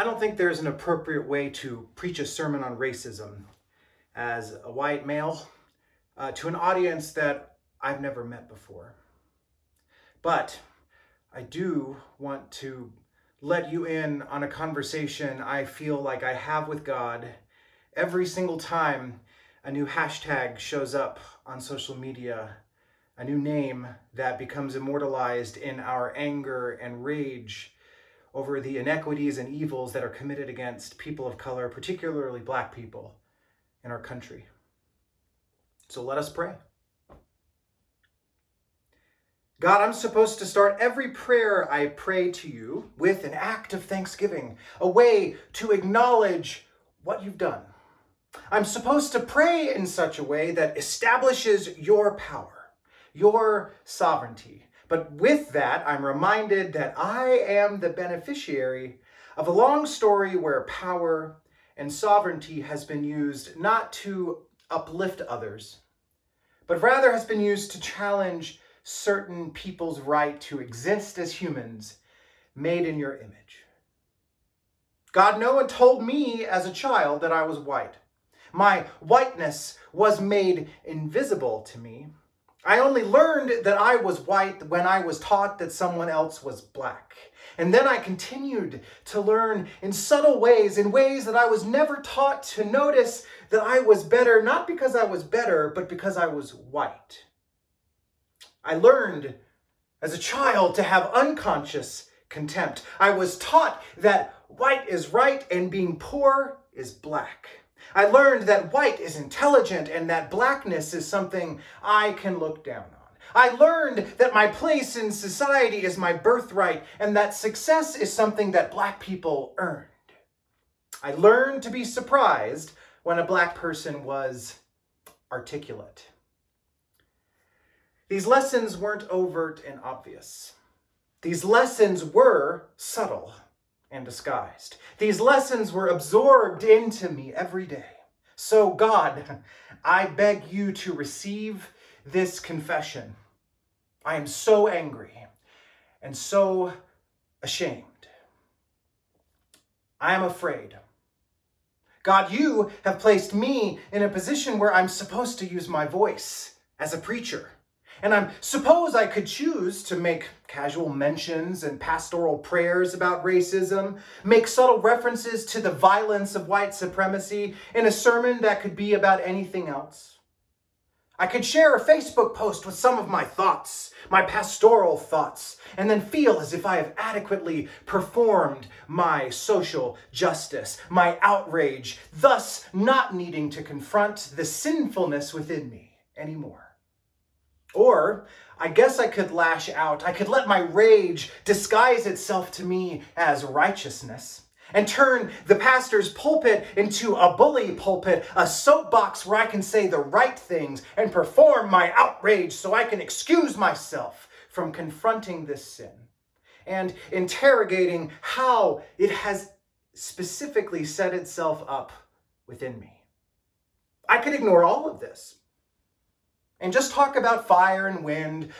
I don't think there's an appropriate way to preach a sermon on racism as a white male to an audience that I've never met before. But I do want to let you in on a conversation I feel like I have with God every single time a new hashtag shows up on social media, a new name that becomes immortalized in our anger and rage over the inequities and evils that are committed against people of color, particularly Black people, in our country. So let us pray. God, I'm supposed to start every prayer I pray to you with an act of thanksgiving, a way to acknowledge what you've done. I'm supposed to pray in such a way that establishes your power, your sovereignty. But with that, I'm reminded that I am the beneficiary of a long story where power and sovereignty has been used not to uplift others, but rather has been used to challenge certain people's right to exist as humans made in your image. God, no one told me as a child that I was white. My whiteness was made invisible to me. I only learned that I was white when I was taught that someone else was Black. And then I continued to learn in subtle ways, in ways that I was never taught, to notice that I was better, not because I was better, but because I was white. I learned as a child to have unconscious contempt. I was taught that white is right and being poor is Black. I learned that white is intelligent and that Blackness is something I can look down on. I learned that my place in society is my birthright and that success is something that Black people earned. I learned to be surprised when a Black person was articulate. These lessons weren't overt and obvious. These lessons were subtle and disguised. These lessons were absorbed into me every day. So God, I beg you to receive this confession. I am so angry and so ashamed. I am afraid. God, you have placed me in a position where I'm supposed to use my voice as a preacher. And I suppose I could choose to make casual mentions and pastoral prayers about racism, make subtle references to the violence of white supremacy in a sermon that could be about anything else. I could share a Facebook post with some of my thoughts, my pastoral thoughts, and then feel as if I have adequately performed my social justice, my outrage, thus not needing to confront the sinfulness within me anymore. Or, I guess I could lash out. I could let my rage disguise itself to me as righteousness and turn the pastor's pulpit into a bully pulpit, a soapbox where I can say the right things and perform my outrage so I can excuse myself from confronting this sin and interrogating how it has specifically set itself up within me. I could ignore all of this and just talk about fire and wind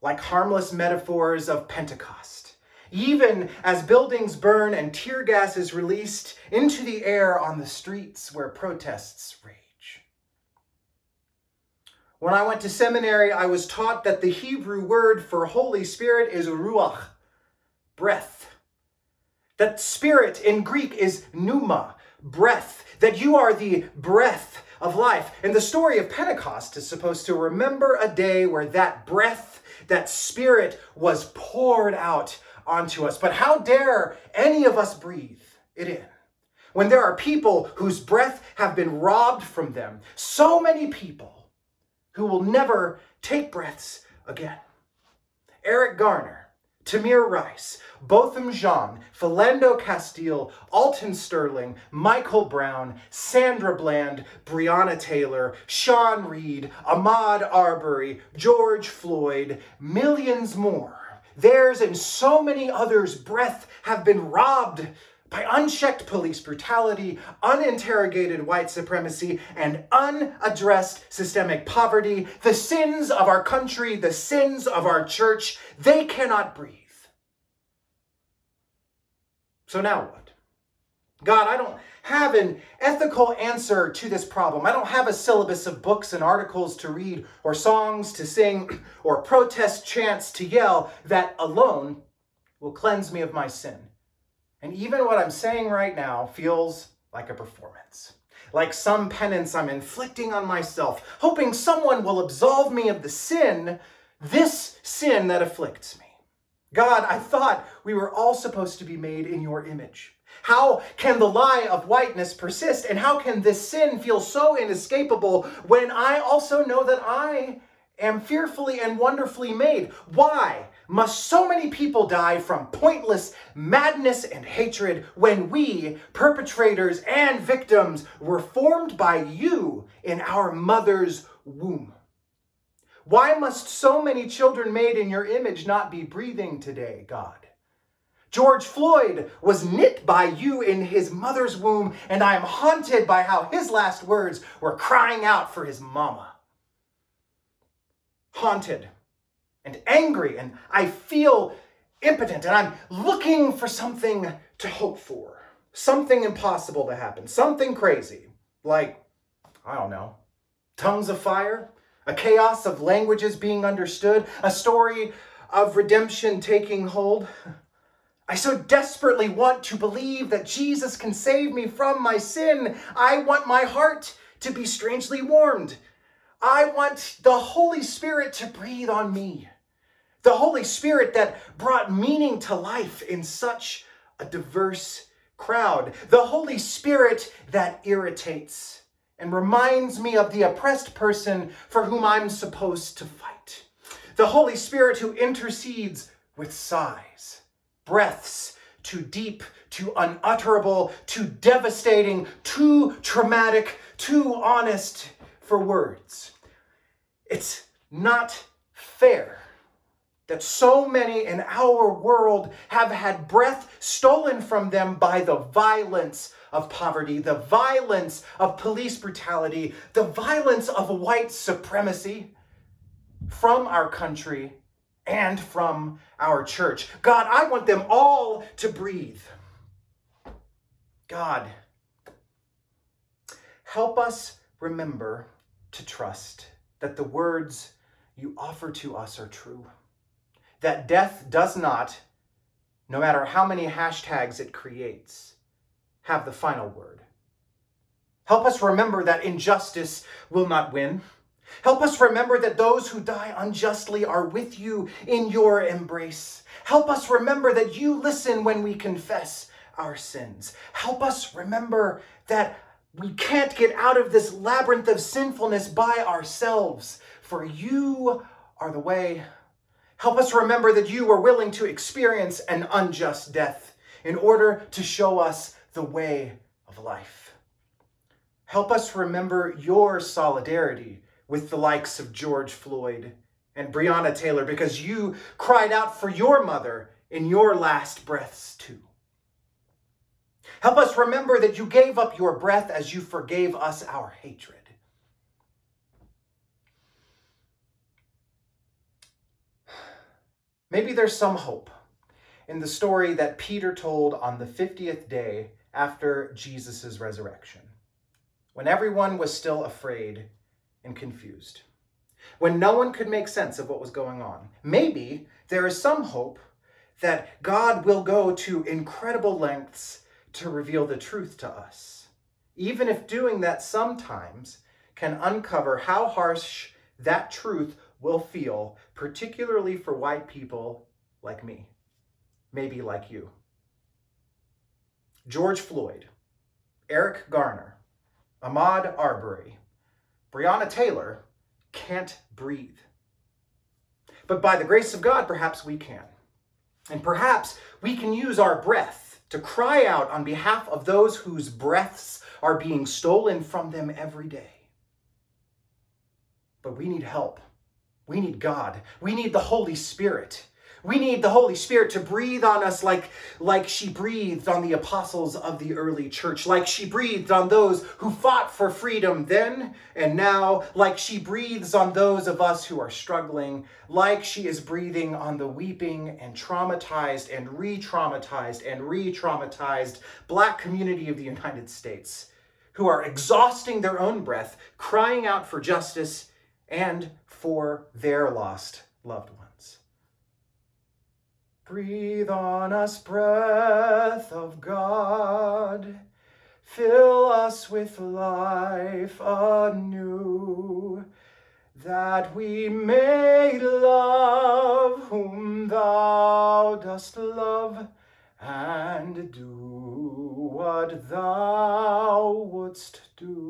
like harmless metaphors of Pentecost, even as buildings burn and tear gas is released into the air on the streets where protests rage. When I went to seminary, I was taught that the Hebrew word for Holy Spirit is ruach, breath. That spirit in Greek is pneuma, breath. That you are the breath of life. And the story of Pentecost is supposed to remember a day where that breath, that spirit was poured out onto us. But how dare any of us breathe it in when there are people whose breath have been robbed from them? So many people who will never take breaths again. Eric Garner, Tamir Rice, Botham Jean, Philando Castile, Alton Sterling, Michael Brown, Sandra Bland, Breonna Taylor, Sean Reed, Ahmaud Arbery, George Floyd, millions more. Theirs and so many others' breath have been robbed by unchecked police brutality, uninterrogated white supremacy, and unaddressed systemic poverty, the sins of our country, the sins of our church. They cannot breathe. So now what? God, I don't have an ethical answer to this problem. I don't have a syllabus of books and articles to read or songs to sing or protest chants to yell that alone will cleanse me of my sin. And even what I'm saying right now feels like a performance, like some penance I'm inflicting on myself, hoping someone will absolve me of the sin, this sin that afflicts me. God, I thought we were all supposed to be made in your image. How can the lie of whiteness persist? And how can this sin feel so inescapable when I also know that I am fearfully and wonderfully made? Why must so many people die from pointless madness and hatred when we, perpetrators and victims, were formed by you in our mother's womb? Why must so many children made in your image not be breathing today, God? George Floyd was knit by you in his mother's womb, and I am haunted by how his last words were crying out for his mama. Haunted and angry, and I feel impotent, and I'm looking for something to hope for, something impossible to happen, something crazy, like, I don't know, tongues of fire, a chaos of languages being understood, a story of redemption taking hold. I so desperately want to believe that Jesus can save me from my sin. I want my heart to be strangely warmed. I want the Holy Spirit to breathe on me. The Holy Spirit that brought meaning to life in such a diverse crowd. The Holy Spirit that irritates and reminds me of the oppressed person for whom I'm supposed to fight. The Holy Spirit who intercedes with sighs. Breaths too deep, too unutterable, too devastating, too traumatic, too honest for words. It's not fair that so many in our world have had breath stolen from them by the violence of poverty, the violence of police brutality, the violence of white supremacy from our country and from our church. God, I want them all to breathe. God, help us remember to trust that the words you offer to us are true, that death does not, no matter how many hashtags it creates, have the final word. Help us remember that injustice will not win. Help us remember that those who die unjustly are with you in your embrace. Help us remember that you listen when we confess our sins. Help us remember that we can't get out of this labyrinth of sinfulness by ourselves, for you are the way. Help us remember that you were willing to experience an unjust death in order to show us the way of life. Help us remember your solidarity with the likes of George Floyd and Breonna Taylor, because you cried out for your mother in your last breaths too. Help us remember that you gave up your breath as you forgave us our hatred. Maybe there's some hope in the story that Peter told on the 50th day after Jesus' resurrection, when everyone was still afraid and confused, when no one could make sense of what was going on. Maybe there is some hope that God will go to incredible lengths to reveal the truth to us, even if doing that sometimes can uncover how harsh that truth will feel, particularly for white people like me, maybe like you. George Floyd, Eric Garner, Ahmaud Arbery, Breonna Taylor can't breathe. But by the grace of God, perhaps we can. And perhaps we can use our breath to cry out on behalf of those whose breaths are being stolen from them every day. But we need help. We need God. We need the Holy Spirit. We need the Holy Spirit to breathe on us like she breathed on the apostles of the early church, like she breathed on those who fought for freedom then and now, like she breathes on those of us who are struggling, like she is breathing on the weeping and traumatized and re-traumatized and re-traumatized Black community of the United States, who are exhausting their own breath, crying out for justice and for their lost loved ones. Breathe on us, breath of God. Fill us with life anew, that we may love whom thou dost love and do what thou wouldst do.